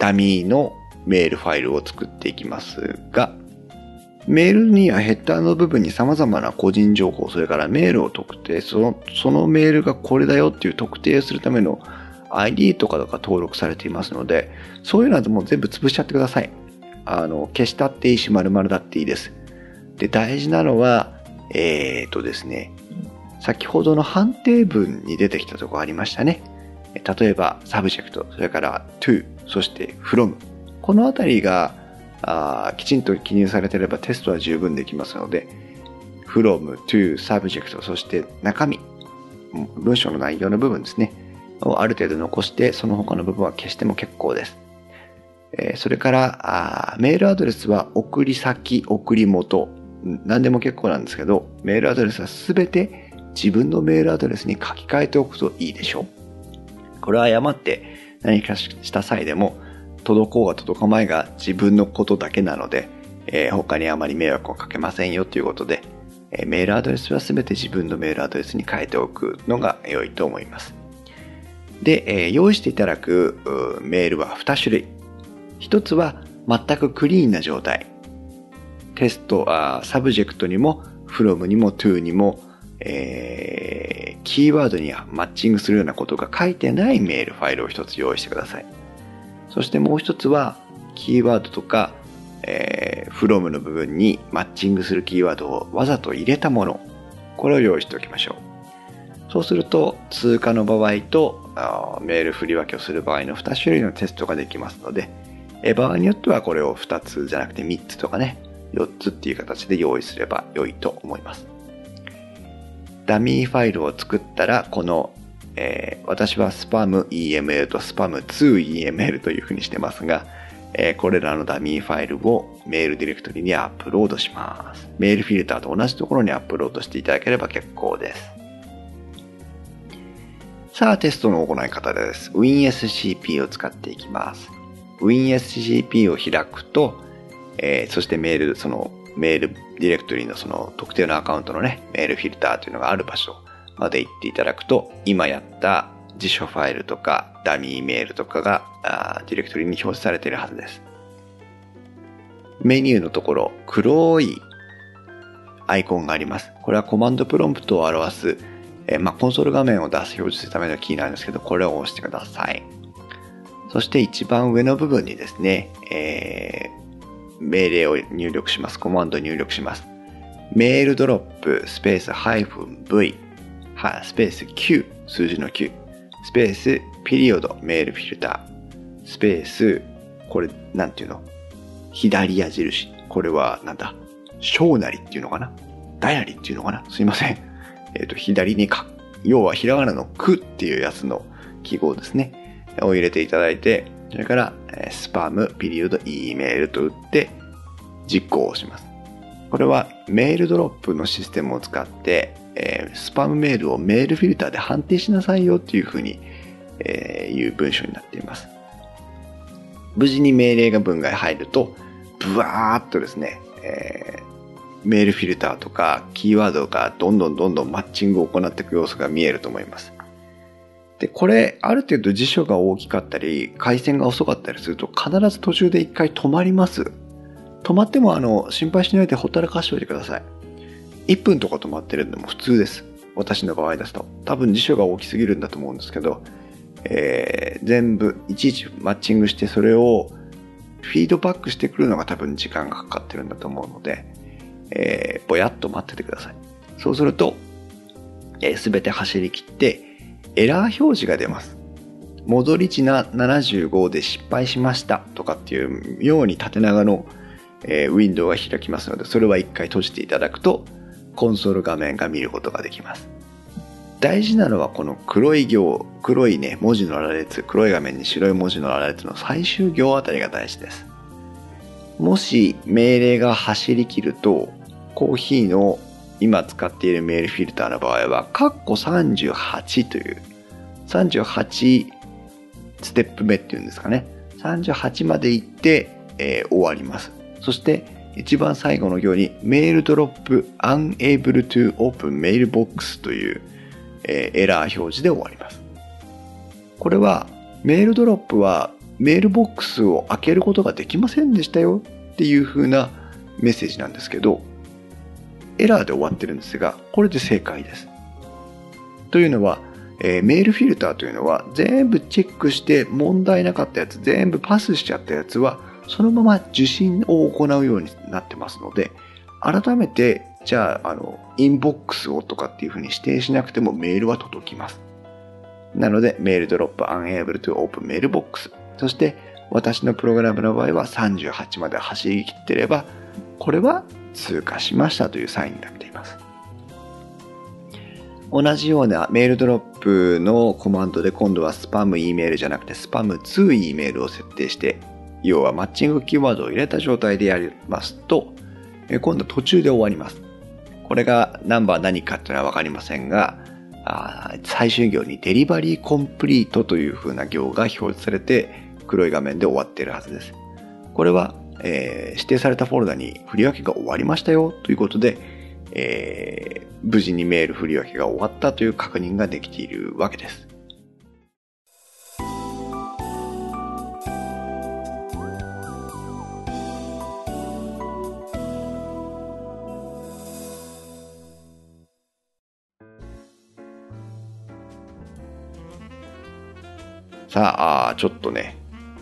ダミーのメールファイルを作っていきますが、メールにはヘッダーの部分に様々な個人情報、それからメールを特定、そのメールがこれだよっていう特定するための ID とかが登録されていますので、そういうのはもう全部潰しちゃってください。消したっていいし、丸々だっていいです。で、大事なのは、ですね、先ほどの判定文に出てきたところありましたね。例えば、サブジェクト、それから、to、そして、from。このあたりが、きちんと記入されていればテストは十分できますので、 from, to, subject、 そして中身、文章の内容の部分ですね、をある程度残して、その他の部分は消しても結構です。それからメールアドレスは送り先、送り元、何でも結構なんですけど、メールアドレスは全て自分のメールアドレスに書き換えておくといいでしょう。これは誤って何かした際でも、届こうが届かまいが自分のことだけなので、他にあまり迷惑をかけませんよということで、メールアドレスは全て自分のメールアドレスに変えておくのが良いと思います。で、用意していただくメールは2種類。1つは全くクリーンな状態。テスト、サブジェクトにも、from にも to にも、キーワードにはマッチングするようなことが書いてないメールファイルを1つ用意してください。そしてもう一つは、キーワードとか、from の部分にマッチングするキーワードをわざと入れたもの。これを用意しておきましょう。そうすると、通過の場合と、メール振り分けをする場合の2種類のテストができますので、場合によってはこれを2つじゃなくて3つとかね、4つっていう形で用意すれば良いと思います。ダミーファイルを作ったら、この私はスパム EML とスパム 2EML というふうにしてますが、これらのダミーファイルをメールディレクトリにアップロードします。メールフィルターと同じところにアップロードしていただければ結構です。さあ、テストの行い方です。WinSCP を使っていきます。WinSCP を開くと、そしてメールディレクトリのその特定のアカウントのね、メールフィルターというのがある場所まで行っていただくと、今やった辞書ファイルとかダミーメールとかがディレクトリに表示されているはずです。メニューのところ、黒いアイコンがあります。これはコマンドプロンプトを表す、コンソール画面を表示するためのキーなんですけど、これを押してください。そして一番上の部分にですね、命令を入力します。コマンド入力します。メールドロップスペース -vスペース 9、数字の9、スペースピリオドメールフィルタースペース、これなんていうの、左矢印、これはなんだ、小なりっていうのかな、ダイアリっていうのかな、すいません。左にか、要はひらがなのくっていうやつの記号ですねを入れていただいて、それからスパムピリオド E メールと打って実行をします。これはメールドロップのシステムを使って、スパムメールをメールフィルターで判定しなさいよっていうふうに、いう文章になっています。無事に命令が文外入ると、ブワーっとですね、メールフィルターとかキーワードがどんどんマッチングを行っていく様子が見えると思います。で、これある程度辞書が大きかったり回線が遅かったりすると必ず途中で一回止まります。止まっても心配しないでほったらかしておいてください。1分とか止まってるのも普通です。私の場合ですと。多分辞書が大きすぎるんだと思うんですけど、全部いちいちマッチングしてそれをフィードバックしてくるのが多分時間がかかってるんだと思うので、ぼやっと待っててください。そうすると、全て走り切ってエラー表示が出ます。戻り値な75で失敗しましたとかっていうように縦長のウィンドウが開きますので、それは一回閉じていただくとコンソール画面が見ることができます。大事なのはこの黒い行、黒いね、文字の羅列、黒い画面に白い文字の羅列の最終行あたりが大事です。もし命令が走り切ると、コーヒーの今使っているメールフィルターの場合は38という38ステップ目っていうんですかね、38まで行って、終わります。そして一番最後の行にメールドロップ unable to open mailbox というエラー表示で終わります。これはメールドロップはメールボックスを開けることができませんでしたよっていう風なメッセージなんですけど、エラーで終わってるんですが、これで正解です。というのはメールフィルターというのは全部チェックして問題なかったやつ、全部パスしちゃったやつはそのまま受信を行うようになってますので、改めてじゃあインボックスをとかっていうふうに指定しなくてもメールは届きます。なのでメールドロップ Unable to Open Mailbox、 そして私のプログラムの場合は38まで走り切ってれば、これは通過しましたというサインになっています。同じようなメールドロップのコマンドで、今度はスパム E メールじゃなくてスパム 2E メールを設定して、要はマッチングキーワードを入れた状態でやりますと、今度途中で終わります。これがナンバー何かっていうのはわかりませんが、最終行にデリバリーコンプリートという風な行が表示されて、黒い画面で終わっているはずです。これは、指定されたフォルダに振り分けが終わりましたよということで、無事にメール振り分けが終わったという確認ができているわけです。さあ、ちょっとね、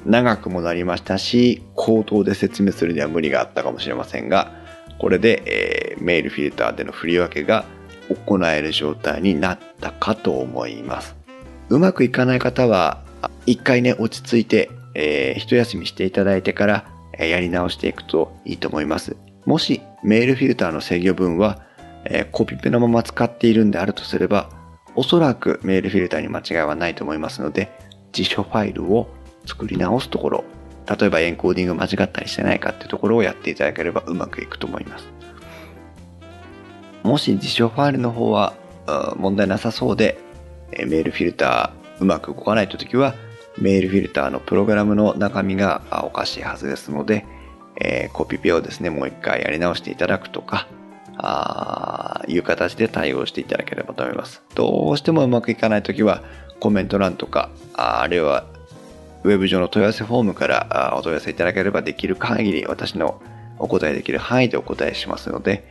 長くもなりましたし、口頭で説明するには無理があったかもしれませんが、これで、メールフィルターでの振り分けが行える状態になったかと思います。うまくいかない方は、一回ね、落ち着いて、一休みしていただいてから、やり直していくといいと思います。もし、メールフィルターの制御文は、コピペのまま使っているんであるとすれば、おそらくメールフィルターに間違いはないと思いますので、辞書ファイルを作り直すところ、例えばエンコーディング間違ったりしてないかっていうところをやっていただければうまくいくと思います。もし辞書ファイルの方は問題なさそうで、メールフィルターうまく動かないという時は、メールフィルターのプログラムの中身がおかしいはずですので、コピペをですね、もう一回やり直していただくとか、いう形で対応していただければと思います。どうしてもうまくいかないときは、コメント欄とか、あるいはウェブ上の問い合わせフォームからお問い合わせいただければ、できる限り私のお答えできる範囲でお答えしますので、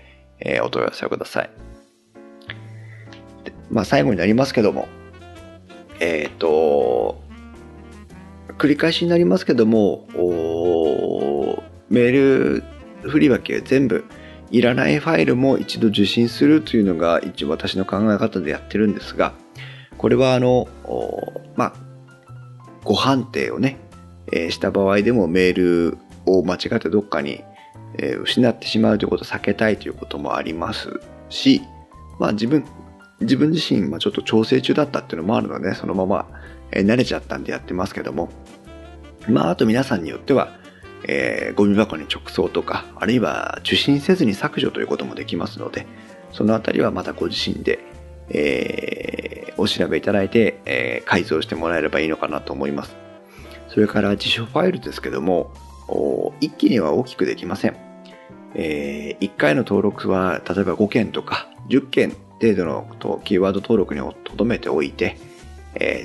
お問い合わせをください。まあ、最後になりますけども、繰り返しになりますけども、メール振り分け全部いらないファイルも一度受信するというのが一応私の考え方でやってるんですが、これはまあ、誤判定をね、した場合でもメールを間違ってどっかに、失ってしまうということを避けたいということもありますし、まあ自分自身はちょっと調整中だったっていうのもあるので、そのまま慣れちゃったんでやってますけども、まああと皆さんによっては、ゴミ箱に直送とか、あるいは受信せずに削除ということもできますので、そのあたりはまたご自身で、お調べいただいて、改造してもらえればいいのかなと思います。それから辞書ファイルですけども、一気には大きくできません。1回の登録は例えば5件とか10件程度のキーワード登録に留めておいて、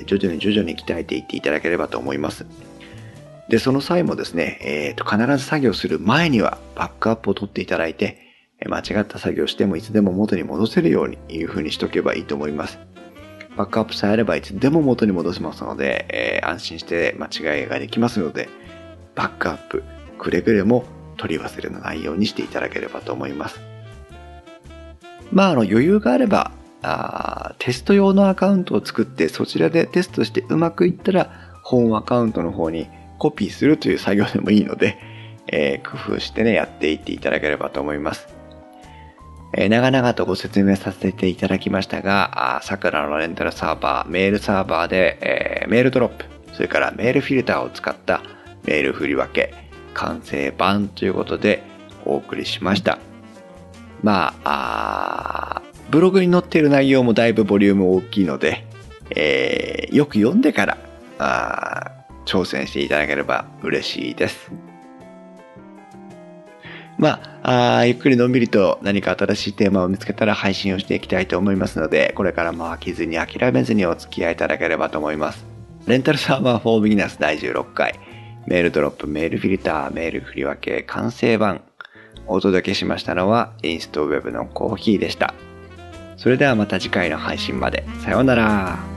徐々に鍛えていっていただければと思います。でその際もですね、必ず作業する前にはバックアップを取っていただいて、間違った作業してもいつでも元に戻せるようにいう風にしとけばいいと思います。バックアップさえあればいつでも元に戻せますので、安心して間違いができますので、バックアップくれぐれも取り忘れのないようにしていただければと思います。まあ、余裕があればテスト用のアカウントを作って、そちらでテストしてうまくいったらホームアカウントの方にコピーするという作業でもいいので、工夫してね、やっていっていただければと思います。長々とご説明させていただきましたが、さくらのレンタルサーバー、メールサーバーで、メールドロップ、それからメールフィルターを使ったメール振り分け完成版ということでお送りしました。まあ、ブログに載っている内容もだいぶボリューム大きいので、よく読んでから挑戦していただければ嬉しいです。まあ、ゆっくりのんびりと何か新しいテーマを見つけたら配信をしていきたいと思いますので、これからも飽きずに諦めずにお付き合いいただければと思います。レンタルサーバーフォービギナーズ第16回、メールドロップ、メールフィルター、メール振り分け完成版、お届けしましたのはインストウェブのコーヒーでした。それではまた次回の配信まで。さようなら。